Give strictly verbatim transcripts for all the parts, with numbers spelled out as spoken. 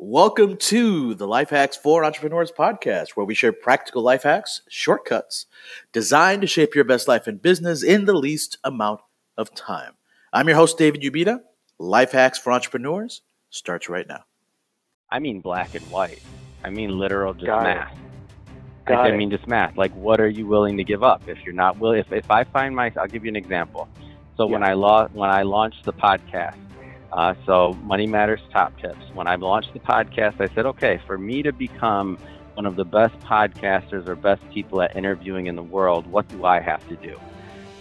Welcome to the Life Hacks for Entrepreneurs podcast, where we share practical life hacks, shortcuts, designed to shape your best life and business in the least amount of time. I'm your host, David Ubeda. Life Hacks for Entrepreneurs starts right now. I mean black and white. I mean literal just Got math. Got I mean it. just math. Like, what are you willing to give up? If you're not willing, if, if I find myself, I'll give you an example. So yeah. when I lo- when I launched the podcast, Uh, so Money Matters Top Tips. When I launched the podcast, I said, okay, for me to become one of the best podcasters or best people at interviewing in the world, what do I have to do?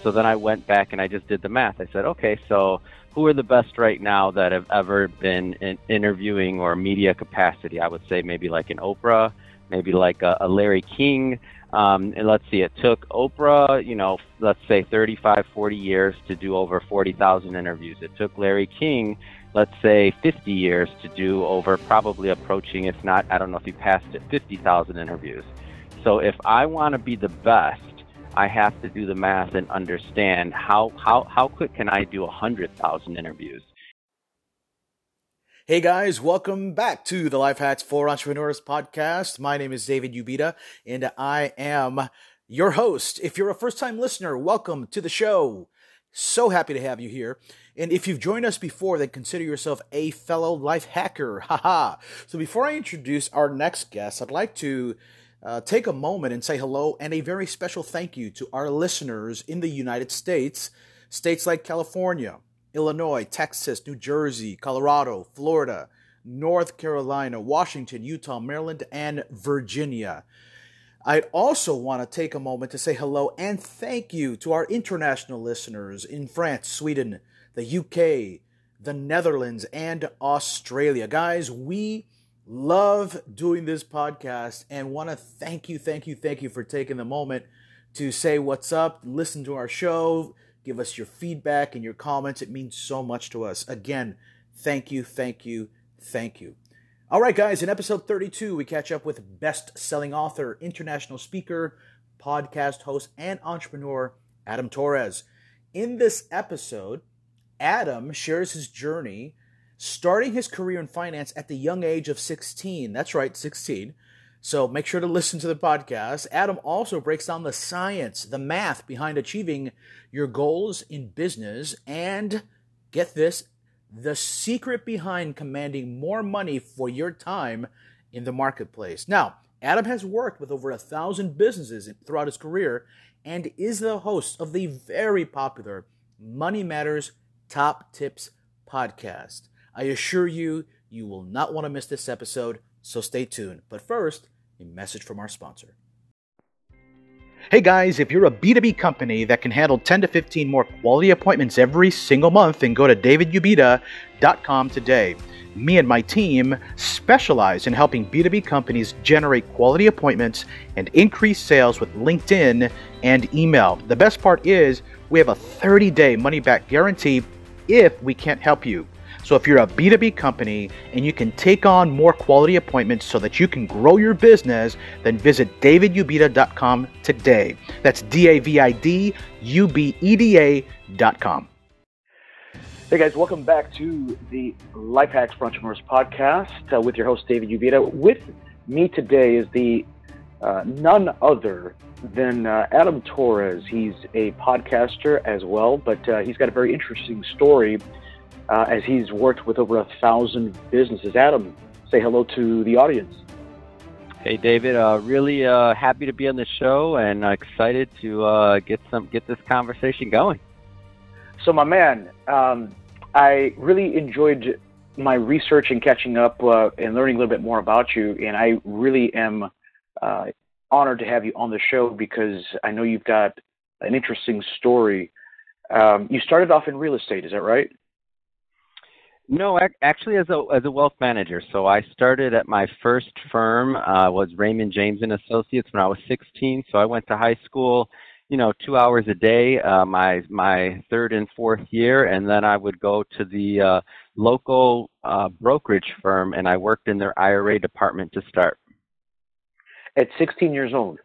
So then I went back and I just did the math. I said, okay, so who are the best right now that have ever been in interviewing or media capacity? I would say maybe like an Oprah, maybe like a, a Larry King. Um, and let's see, it took Oprah, you know, let's say thirty-five, forty years to do over forty thousand interviews. It took Larry King, let's say fifty years to do over probably approaching, if not, I don't know if he passed it, fifty thousand interviews. So if I want to be the best, I have to do the math and understand how, how, how quick can I do one hundred thousand interviews? Hey guys, welcome back to the Life Hacks for Entrepreneurs podcast. My name is David Ubeda, and I am your host. If you're a first-time listener, welcome to the show. So happy to have you here. And if you've joined us before, then consider yourself a fellow life hacker. Haha. So before I introduce our next guest, I'd like to uh, take a moment and say hello and a very special thank you to our listeners in the United States, states like California, Illinois, Texas, New Jersey, Colorado, Florida, North Carolina, Washington, Utah, Maryland, and Virginia. I'd also want to take a moment to say hello and thank you to our international listeners in France, Sweden, the U K, the Netherlands, and Australia. Guys, we love doing this podcast and want to thank you, thank you, thank you for taking the moment to say what's up, listen to our show, give us your feedback and your comments. It means so much to us. Again, thank you, thank you, thank you. All right, guys, in episode thirty-two, we catch up with best-selling author, international speaker, podcast host, and entrepreneur, Adam Torres. In this episode, Adam shares his journey, starting his career in finance at the young age of sixteen. That's right, sixteen. So make sure to listen to the podcast. Adam also breaks down the science, the math behind achieving your goals in business, and get this, the secret behind commanding more money for your time in the marketplace. Now, Adam has worked with over a thousand businesses throughout his career and is the host of the very popular Money Matters Top Tips podcast. I assure you, you will not want to miss this episode. So stay tuned. But first, a message from our sponsor. Hey guys, if you're a B two B company that can handle ten to fifteen more quality appointments every single month, then go to david ubeda dot com today. Me and my team specialize in helping B two B companies generate quality appointments and increase sales with LinkedIn and email. The best part is we have a thirty-day money-back guarantee if we can't help you. So if you're a B two B company and you can take on more quality appointments so that you can grow your business, then visit david ubeda dot com today. That's D A V I D U B E D A dot com. Hey guys, welcome back to the Life Hacks for Entrepreneurs podcast uh, with your host, David Ubeda. With me today is the uh, none other than uh, Adam Torres. He's a podcaster as well, but uh, he's got a very interesting story Uh, as he's worked with over a thousand businesses. Adam, say hello to the audience. Hey, David. Uh, really uh, happy to be on the show and uh, excited to uh, get some get this conversation going. So, my man, um, I really enjoyed my research and catching up uh, and learning a little bit more about you. And I really am uh, honored to have you on the show because I know you've got an interesting story. Um, you started off in real estate, is that right? No, actually, as a as a wealth manager. So I started at my first firm uh, was Raymond James and Associates when I was sixteen. So I went to high school, you know, two hours a day, uh, my my third and fourth year, and then I would go to the uh, local uh, brokerage firm, and I worked in their I R A department to start. At sixteen years old.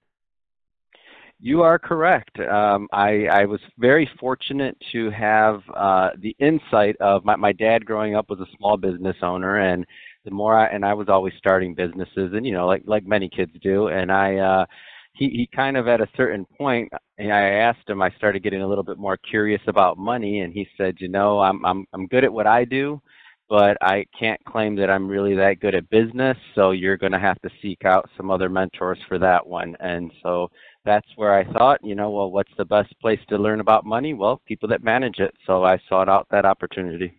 You are correct. Um, I, I was very fortunate to have uh, the insight of my, my dad growing up was a small business owner, and the more I, and I was always starting businesses, and, you know, like, like many kids do. And I, uh, he, he kind of at a certain point, and I asked him, I started getting a little bit more curious about money, and he said, you know, I'm, I'm, I'm good at what I do, but I can't claim that I'm really that good at business. So you're going to have to seek out some other mentors for that one. And so that's where I thought, you know, well, what's the best place to learn about money? Well, people that manage it. So I sought out that opportunity.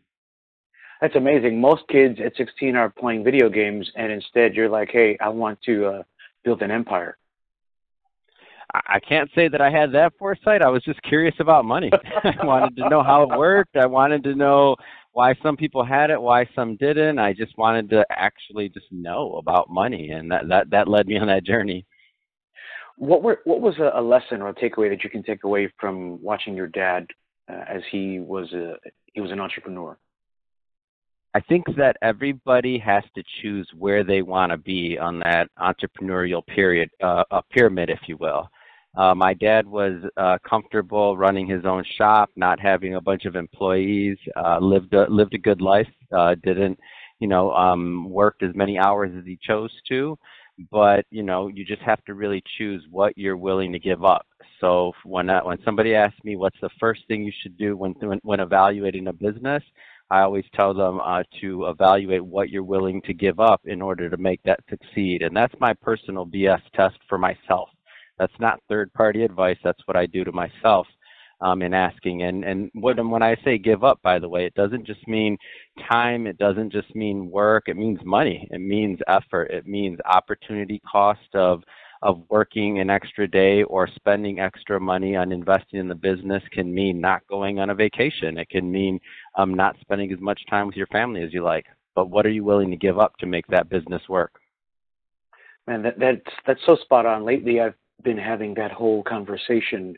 That's amazing. Most kids at sixteen are playing video games, and instead you're like, hey, I want to uh, build an empire. I can't say that I had that foresight. I was just curious about money. I wanted to know how it worked. I wanted to know why some people had it, why some didn't. I just wanted to actually just know about money, and that, that, that led me on that journey. What, were, what was a lesson or a takeaway that you can take away from watching your dad uh, as he was, a, he was an entrepreneur? I think that everybody has to choose where they want to be on that entrepreneurial period, uh, a pyramid, if you will. Uh, my dad was uh, comfortable running his own shop, not having a bunch of employees, uh, lived, a, lived a good life, uh, didn't, you know, um, worked as many hours as he chose to. But, you know, you just have to really choose what you're willing to give up. So when, I, when somebody asks me what's the first thing you should do when, when, when evaluating a business, I always tell them uh, to evaluate what you're willing to give up in order to make that succeed. And that's my personal B S test for myself. That's not third-party advice. That's what I do to myself um, in asking. And, and when, when I say give up, by the way, it doesn't just mean time. It doesn't just mean work. It means money. It means effort. It means opportunity cost of of working an extra day or spending extra money on investing in the business can mean not going on a vacation. It can mean um, not spending as much time with your family as you like. But what are you willing to give up to make that business work? Man, that, that's, that's so spot on. Lately, I've been having that whole conversation,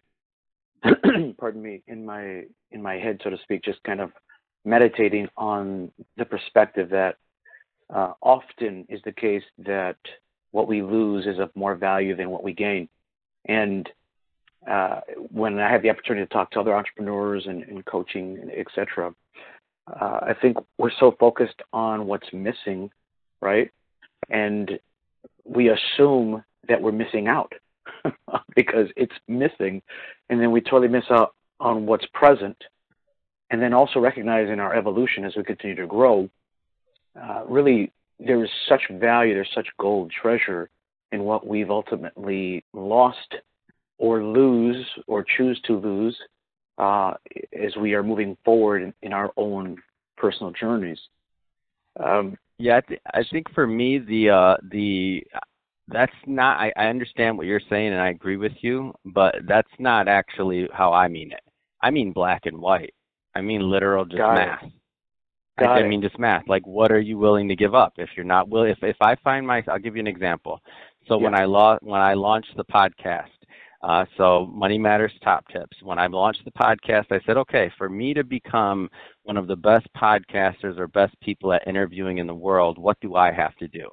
pardon me, in my, in my head, so to speak, just kind of meditating on the perspective that uh, often is the case that what we lose is of more value than what we gain. And uh, when I have the opportunity to talk to other entrepreneurs and, and coaching, and et cetera, uh, I think we're so focused on what's missing, right? And we assume that we're missing out because it's missing. And then we totally miss out on what's present. And then also recognizing our evolution as we continue to grow, uh, really, there is such value, there's such gold, treasure in what we've ultimately lost or lose or choose to lose uh, as we are moving forward in, in our own personal journeys. Um, yeah, I, th I think for me, the uh, the that's not, I, I understand what you're saying and I agree with you, but that's not actually how I mean it. I mean black and white. I mean literal just math. I mean, just math. Like, what are you willing to give up? If you're not willing, if, if I find my, I'll give you an example. So yeah. when I la when I launched the podcast, uh, so Money Matters Top Tips. When I launched the podcast, I said, okay, for me to become one of the best podcasters or best people at interviewing in the world, what do I have to do?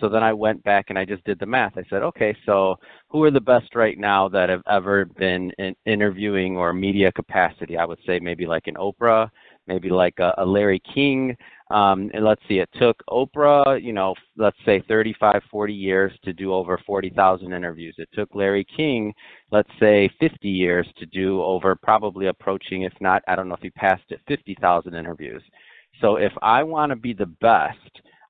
So then I went back and I just did the math. I said, okay, so who are the best right now that have ever been in interviewing or media capacity? I would say maybe like an Oprah, maybe like a, a Larry King. Um, and let's see, it took Oprah, you know, let's say thirty-five, forty years to do over forty thousand interviews. It took Larry King, let's say fifty years to do over probably approaching, if not, I don't know if he passed it, fifty thousand interviews. So if I want to be the best,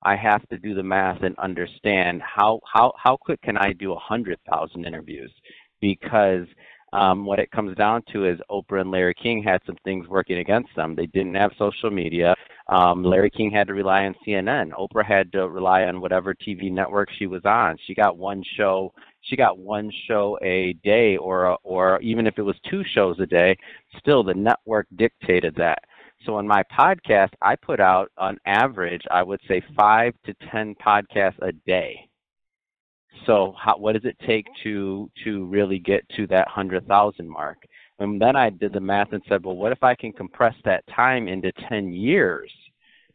I have to do the math and understand how, how, how quick can I do one hundred thousand interviews? Because Um, what it comes down to is Oprah and Larry King had some things working against them. They didn't have social media. Um, Larry King had to rely on C N N. Oprah had to rely on whatever T V network she was on. She got one show. She got one show a day, or or even if it was two shows a day, still the network dictated that. So on my podcast, I put out on average, I would say five to ten podcasts a day. So how, what does it take to, to really get to that one hundred thousand mark? And then I did the math and said, well, what if I can compress that time into ten years?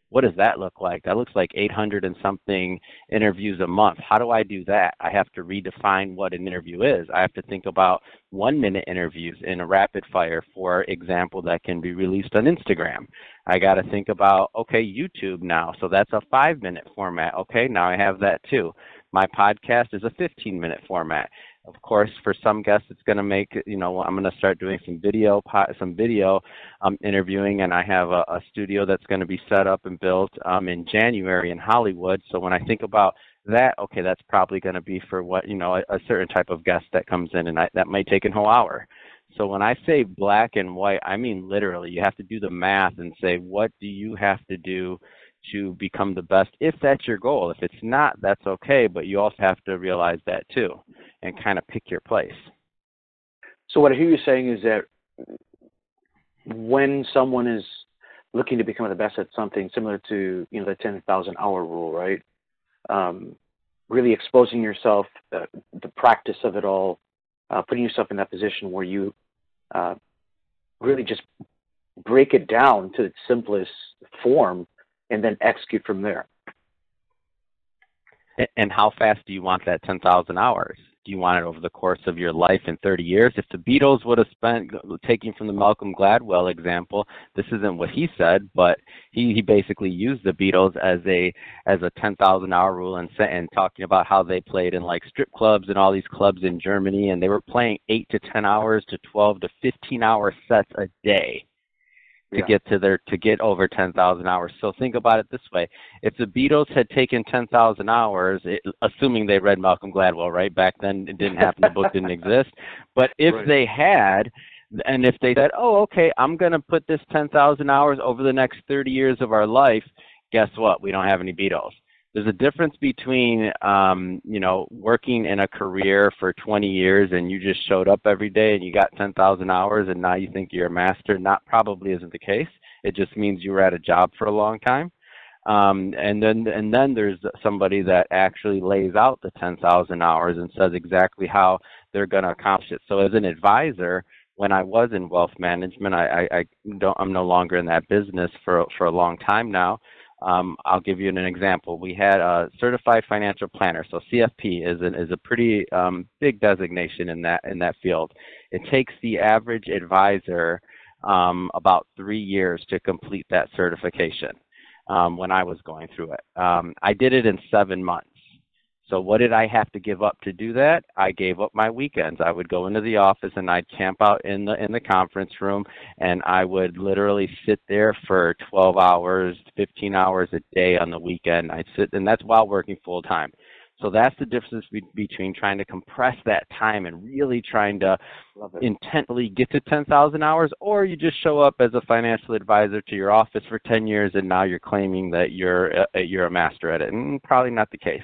What does that look like? That looks like eight hundred and something interviews a month. How do I do that? I have to redefine what an interview is. I have to think about one minute interviews in a rapid fire, for example, that can be released on Instagram. I got to think about, okay, YouTube now. So that's a five minute format. Okay, now I have that too. My podcast is a fifteen minute format. Of course, for some guests, it's going to make, you know, I'm going to start doing some video, some video um, interviewing, and I have a, a studio that's going to be set up and built um, in January in Hollywood. So when I think about that, okay, that's probably going to be for what, you know, a, a certain type of guest that comes in, and I, that might take a whole hour. So when I say black and white, I mean literally, you have to do the math and say, what do you have to do to become the best, if that's your goal? If it's not, that's okay, but you also have to realize that too and kind of pick your place. So what I hear you saying is that when someone is looking to become the best at something, similar to, you know, the ten thousand hour rule, right? Um, really exposing yourself, uh, the practice of it all, uh, putting yourself in that position where you uh, really just break it down to its simplest form and then execute from there. And how fast do you want that ten thousand hours? Do you want it over the course of your life in thirty years? If the Beatles would have spent, taking from the Malcolm Gladwell example, this isn't what he said, but he, he basically used the Beatles as a as a ten thousand hour rule, and, and talking about how they played in like strip clubs and all these clubs in Germany, and they were playing eight to ten hours to twelve to fifteen hour sets a day. To yeah. get to their to get over ten thousand hours. So think about it this way: if the Beatles had taken ten thousand hours, it, assuming they read Malcolm Gladwell, right? Back then it didn't happen; the book didn't exist. But if right. they had, and if they said, "Oh, okay, I'm going to put this ten thousand hours over the next thirty years of our life," guess what? We don't have any Beatles. There's a difference between, um, you know, working in a career for twenty years and you just showed up every day and you got ten thousand hours and now you think you're a master. Not probably isn't the case. It just means you were at a job for a long time. Um, and then and then there's somebody that actually lays out the ten thousand hours and says exactly how they're going to accomplish it. So as an advisor, when I was in wealth management, I, I, I don't, I'm no longer in that business for for a long time now. Um, I'll give you an example. We had a certified financial planner, so C F P is an, is a pretty um, big designation in that in that field. It takes the average advisor um, about three years to complete that certification. Um, when I was going through it, um, I did it in seven months. So what did I have to give up to do that? I gave up my weekends. I would go into the office and I'd camp out in the in the conference room, and I would literally sit there for twelve hours, fifteen hours a day on the weekend. I'd sit, and that's while working full time. So that's the difference be between trying to compress that time and really trying to intently get to ten thousand hours, or you just show up as a financial advisor to your office for ten years and now you're claiming that you're a, you're a master at it. And probably not the case.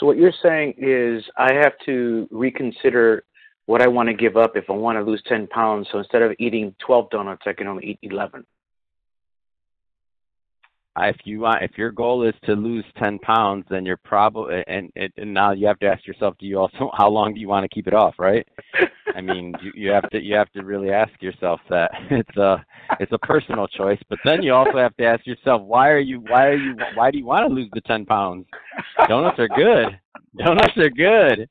So what you're saying is I have to reconsider what I want to give up if I want to lose ten pounds. So instead of eating twelve donuts, I can only eat eleven. If you want, if your goal is to lose ten pounds, then you're probably, and, and now you have to ask yourself, do you also, how long do you want to keep it off? Right. I mean, you, you have to, you have to really ask yourself that. It's a, it's a personal choice, but then you also have to ask yourself, why are you, why are you, why do you want to lose the ten pounds? Donuts are good. Donuts are good.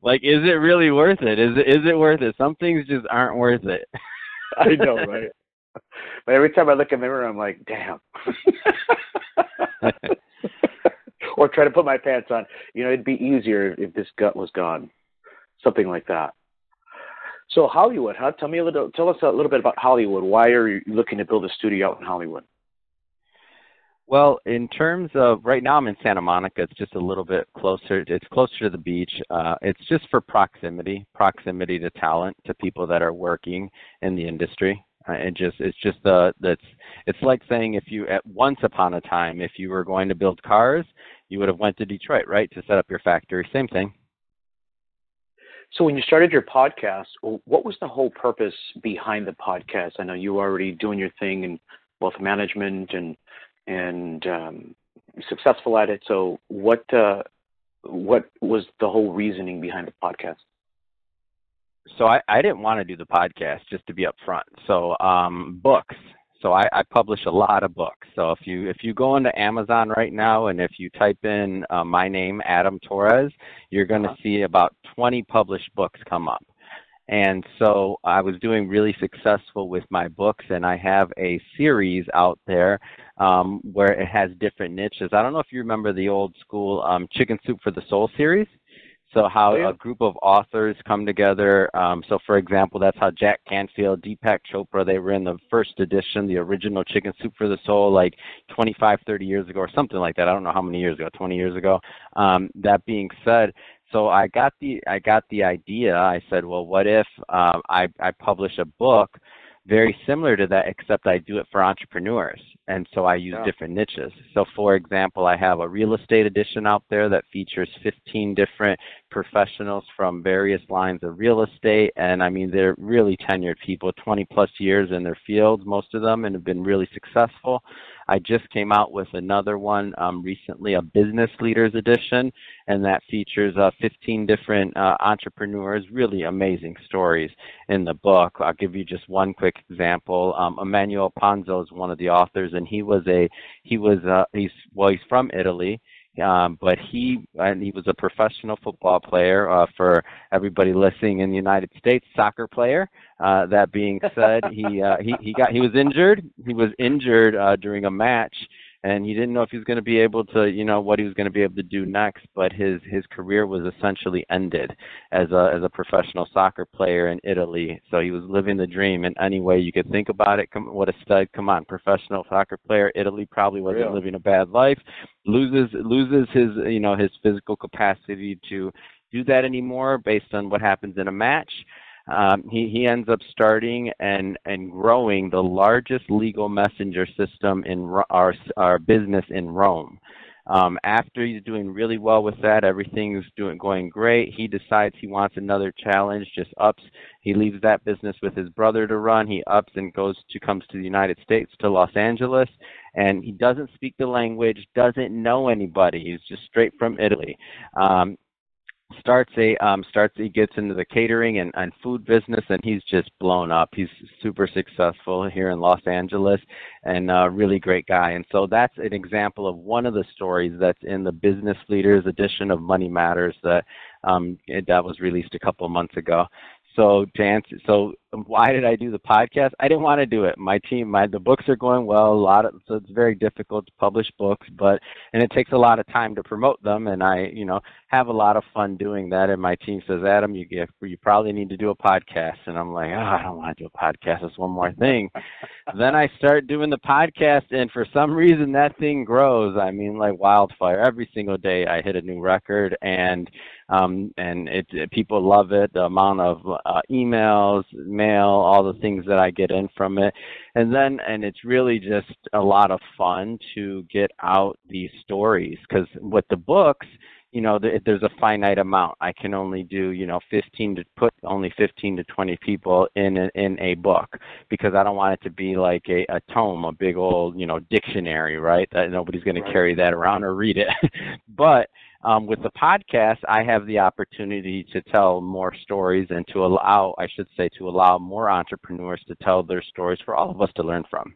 Like, is it really worth it? Is it, is it worth it? Some things just aren't worth it. I know, right? But every time I look in the mirror, I'm like, damn. Or try to put my pants on. You know, it'd be easier if this gut was gone. Something like that. So Hollywood, huh? Tell me a little, tell us a little bit about Hollywood. Why are you looking to build a studio out in Hollywood? Well, in terms of right now, I'm in Santa Monica. It's just a little bit closer. It's closer to the beach. Uh, it's just for proximity, proximity to talent, to people that are working in the industry. And just it's just the that's it's like saying if you at once upon a time if you were going to build cars, you would have went to Detroit, right, to set up your factory. Same thing. So when you started your podcast, what was the whole purpose behind the podcast? I know you were already doing your thing in wealth management and and um, successful at it. So what uh, what was the whole reasoning behind the podcast? so I, I didn't want to do the podcast, just to be upfront. So um, books. So I, I publish a lot of books. So if you if you go into Amazon right now and if you type in uh, my name, Adam Torres, you're going to see about twenty published books come up. And so I was doing really successful with my books, and I have a series out there um, where it has different niches. I don't know if you remember the old school um, Chicken Soup for the Soul series. So how oh, yeah. a group of authors come together. Um, so, for example, that's how Jack Canfield, Deepak Chopra, they were in the first edition, the original Chicken Soup for the Soul, like twenty-five, thirty years ago or something like that. I don't know how many years ago, twenty years ago. Um, that being said, so I got the, I got the idea. I said, well, what if um, I, I publish a book very similar to that, except I do it for entrepreneurs. And so I use yeah. different niches. So for example, I have a real estate edition out there that features fifteen different professionals from various lines of real estate. And I mean, they're really tenured people, twenty plus years in their fields, most of them, and have been really successful. I just came out with another one um, recently, a business leaders edition, and that features uh, fifteen different uh, entrepreneurs, really amazing stories in the book. I'll give you just one quick example. Um, Emmanuel Ponzo is one of the authors, and he was a, he was, uh, he's, well, he's from Italy. Um, but he and he was a professional football player uh, for everybody listening in the United States, soccer player. Uh, that being said, he, uh, he he got he was injured. He was injured uh, during a match, and he didn't know if he was going to be able to, you know, what he was going to be able to do next. But his his career was essentially ended as a as a professional soccer player in Italy. So he was living the dream in any way you could think about it. Come, what a stud! Come on, professional soccer player. Italy probably wasn't Real. living a bad life. Loses loses his you know his physical capacity to do that anymore based on what happens in a match. Um, he, he ends up starting and, and growing the largest legal messenger system in our, our business in Rome. Um, after he's doing really well with that, everything's doing going great. He decides he wants another challenge, just ups. He leaves that business with his brother to run. He ups and goes to comes to the United States, to Los Angeles, and he doesn't speak the language, doesn't know anybody. He's just straight from Italy. Um, starts a um starts he gets into the catering and, and food business, and he's just blown up. He's super successful here in Los Angeles, and a really great guy. And so that's an example of one of the stories that's in the business leaders edition of Money Matters that um that was released a couple of months ago. So to answer, so why did I do the podcast? I didn't want to do it. My team, my the books are going well. A lot of so it's very difficult to publish books, but and it takes a lot of time to promote them. And I, you know, have a lot of fun doing that. And my team says, Adam, you get, you probably need to do a podcast. And I'm like, oh, I don't want to do a podcast. It's one more thing. Then I start doing the podcast, and for some reason that thing grows. I mean, like wildfire. Every single day I hit a new record, and um, and it, it people love it. The amount of uh, emails, mail, all the things that I get in from it. And then, and it's really just a lot of fun to get out these stories, because with the books, you know, there's a finite amount. I can only do, you know, fifteen to put only fifteen to twenty people in a, in a book, because I don't want it to be like a, a tome, a big old, you know, dictionary, right? That nobody's going to carry that around or read it. But Um, with the podcast, I have the opportunity to tell more stories and to allow, I should say, to allow more entrepreneurs to tell their stories for all of us to learn from.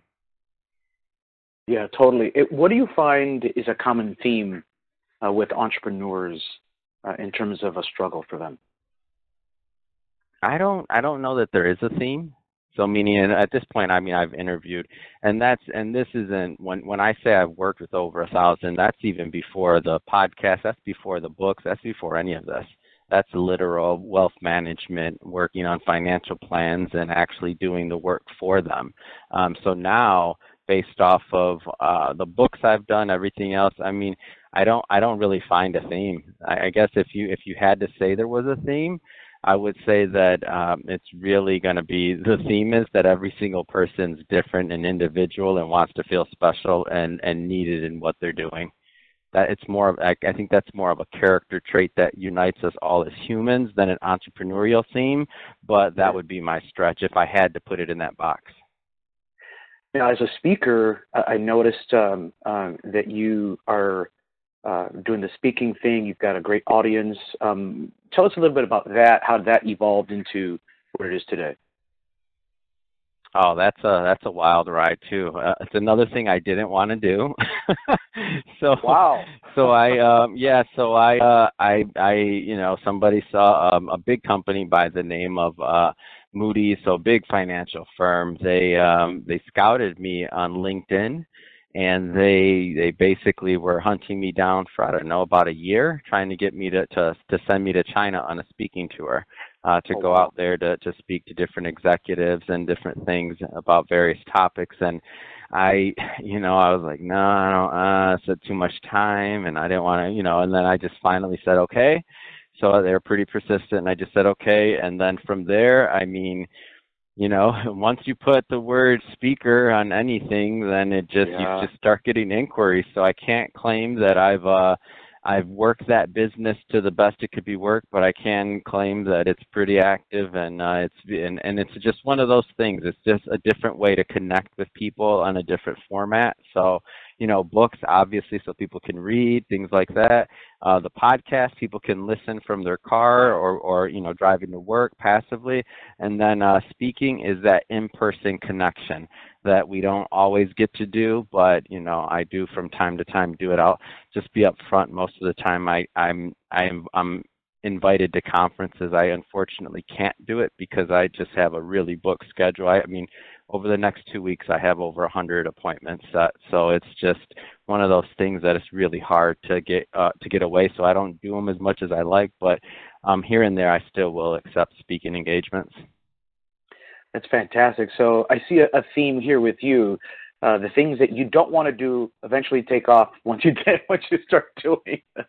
Yeah, totally. It, what do you find is a common theme uh, with entrepreneurs uh, in terms of a struggle for them? I don't, I don't know that there is a theme. So meaning, and at this point, I mean, I've interviewed, and that's, and this isn't, when, when I say I've worked with over a thousand, that's even before the podcast, that's before the books, that's before any of this. That's literal wealth management, working on financial plans and actually doing the work for them. Um, so now, based off of uh, the books I've done, everything else, I mean, I don't, I don't really find a theme. I, I guess if you, if you had to say there was a theme, I would say that um, it's really going to be, the theme is that every single person's different and individual and wants to feel special and, and needed in what they're doing. That it's more of, I, I think that's more of a character trait that unites us all as humans than an entrepreneurial theme, but that would be my stretch if I had to put it in that box. Now, as a speaker, I noticed um, um, that you are uh, doing the speaking thing. You've got a great audience. Um, tell us a little bit about that, how that evolved into what it is today. Oh, that's a, that's a wild ride too. Uh, it's another thing I didn't want to do. so, wow. so I, um, yeah, so I, uh, I, I, you know, somebody saw um, a big company by the name of uh, Moody, so big financial firm. They, um, they scouted me on LinkedIn, and they, they basically were hunting me down for, I don't know, about a year, trying to get me to, to, to send me to China on a speaking tour. Uh, to go out there to, to speak to different executives and different things about various topics. And I, you know, I was like, no, I don't, uh, it's so too much time, and I didn't want to, you know, and then I just finally said, okay. So they were pretty persistent, and I just said, okay. And then from there, I mean, you know, once you put the word speaker on anything, then it just, yeah. you just start getting inquiries. So I can't claim that I've, uh, I've worked that business to the best it could be worked, but I can claim that it's pretty active, and uh, it's and, and it's just one of those things. It's just a different way to connect with people on a different format. So, you know, books, obviously, so people can read, things like that. Uh, the podcast, people can listen from their car or, or you know, driving to work passively. And then uh, speaking is that in-person connection that we don't always get to do, but, you know, I do from time to time do it. I'll just be up front most of the time. I, I'm, I'm, I'm invited to conferences. I unfortunately can't do it because I just have a really booked schedule. I, I mean, over the next two weeks, I have over one hundred appointments set. So it's just one of those things that it's really hard to get uh, to get away. So I don't do them as much as I like, but um, here and there, I still will accept speaking engagements. That's fantastic. So I see a, a theme here with you. Uh, the things that you don't want to do eventually take off once you get, once you start doing them.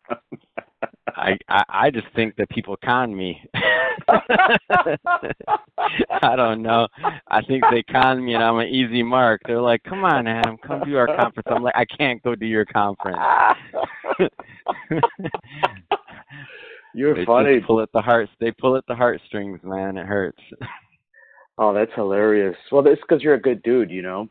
I, I, I just think that people con me. I don't know. I think they con me and I'm an easy mark. They're like, come on, Adam, come do our conference. I'm like, I can't go to your conference. You're they funny. Just pull at the hearts. They pull at the heartstrings, man. It hurts. Oh, that's hilarious. Well, that's because you're a good dude, you know.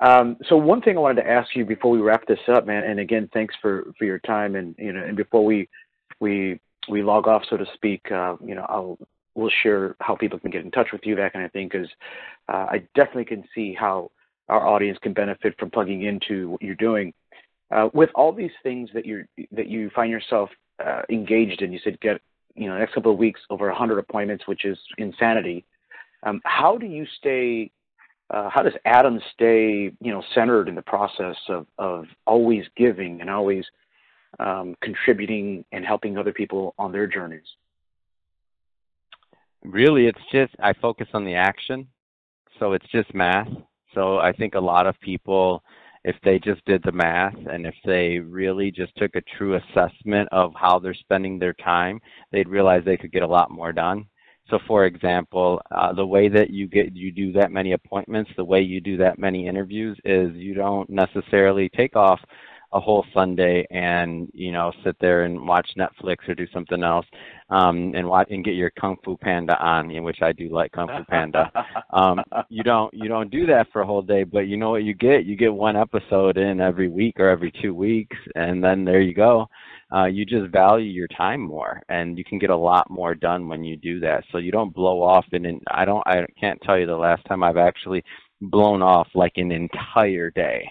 Um, so one thing I wanted to ask you before we wrap this up, man, and again, thanks for, for your time. And, you know, and before we, we, we log off, so to speak, uh, you know, I'll, we'll share how people can get in touch with you, that kind of thing. Cause, uh, I definitely can see how our audience can benefit from plugging into what you're doing, uh, with all these things that you're, that you find yourself, uh, engaged in. You said, get, you know, the next couple of weeks over a hundred appointments, which is insanity. Um, how do you stay, Uh, how does Adam stay, you know, centered in the process of, of always giving and always um, contributing and helping other people on their journeys? Really, it's just I focus on the action. So it's just math. So I think a lot of people, if they just did the math and if they really just took a true assessment of how they're spending their time, they'd realize they could get a lot more done. So, for example, uh, the way that you get you do that many appointments, the way you do that many interviews is you don't necessarily take off a whole Sunday and, you know, sit there and watch Netflix or do something else um, and watch and get your Kung Fu Panda on, in which I do like Kung Fu Panda. Um, you don't you don't do that for a whole day, but you know what you get? You get one episode in every week or every two weeks, and then there you go. Uh, you just value your time more, and you can get a lot more done when you do that. So you don't blow off, and in, I don't I can't tell you the last time I've actually blown off like an entire day.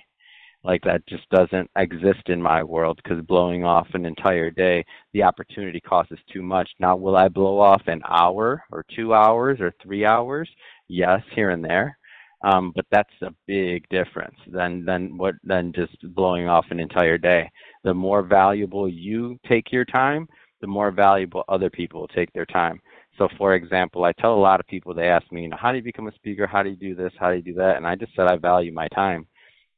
Like that just doesn't exist in my world, because blowing off an entire day, the opportunity cost is too much. Now, will I blow off an hour or two hours or three hours? Yes, here and there. Um, but that's a big difference than, than, what, than just blowing off an entire day. The more valuable you take your time, the more valuable other people take their time. So, for example, I tell a lot of people, they ask me, you know, how do you become a speaker? How do you do this? How do you do that? And I just said I value my time.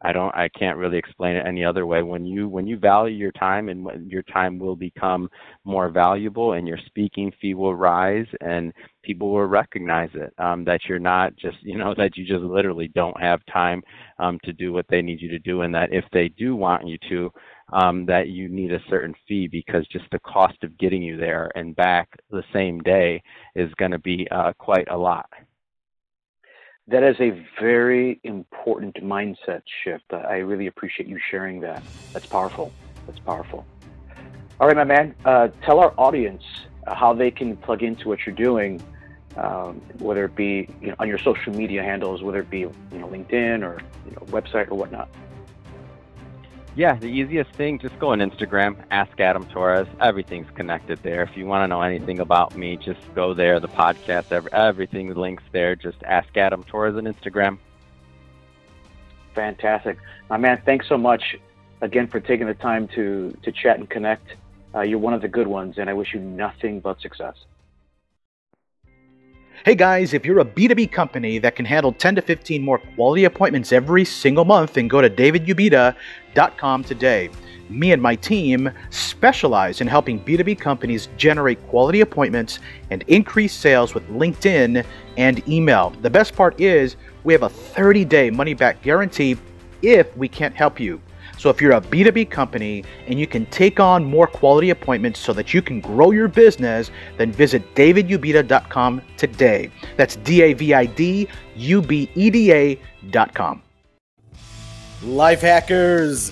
I don't, I can't really explain it any other way. When you, when you value your time, and your time will become more valuable, and your speaking fee will rise, and people will recognize it, um, that you're not just, you know, that you just literally don't have time um, to do what they need you to do. And that if they do want you to, um, that you need a certain fee, because just the cost of getting you there and back the same day is going to be uh, quite a lot. That is a very important mindset shift. I really appreciate you sharing that. That's powerful. That's powerful. All right, my man, uh, tell our audience how they can plug into what you're doing, um, whether it be you know, on your social media handles, whether it be you know, LinkedIn or you know, website or whatnot. Yeah, the easiest thing, just go on Instagram, Ask Adam Torres. Everything's connected there. If you want to know anything about me, just go there. The podcast, every, everything links there. Just Ask Adam Torres on Instagram. Fantastic. My man, thanks so much again for taking the time to, to chat and connect. Uh, you're one of the good ones, and I wish you nothing but success. Hey guys, if you're a B two B company that can handle ten to fifteen more quality appointments every single month, then go to david ubeda dot com today. Me and my team specialize in helping B two B companies generate quality appointments and increase sales with LinkedIn and email. The best part is we have a thirty day money-back guarantee if we can't help you. So if you're a B two B company and you can take on more quality appointments so that you can grow your business, then visit david ubeda dot com today. That's D A V I D U B E D A dot com. Life hackers.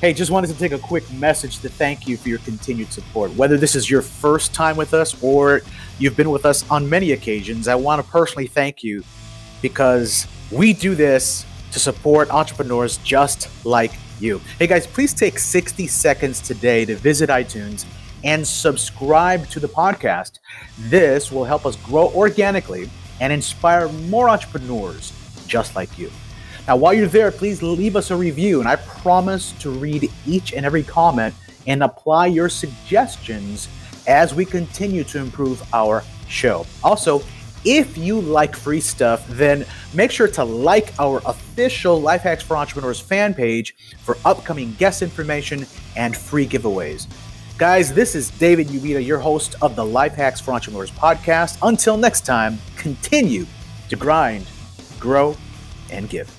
Hey, just wanted to take a quick message to thank you for your continued support. Whether this is your first time with us or you've been with us on many occasions, I want to personally thank you because we do this to support entrepreneurs just like you. Hey guys, please take sixty seconds today to visit iTunes and subscribe to the podcast. This will help us grow organically and inspire more entrepreneurs just like you. Now, while you're there, please leave us a review, and I promise to read each and every comment and apply your suggestions as we continue to improve our show. Also, if you like free stuff, then make sure to like our official Life Hacks for Entrepreneurs fan page for upcoming guest information and free giveaways. Guys, this is David Ubeda, your host of the Life Hacks for Entrepreneurs podcast. Until next time, continue to grind, grow, and give.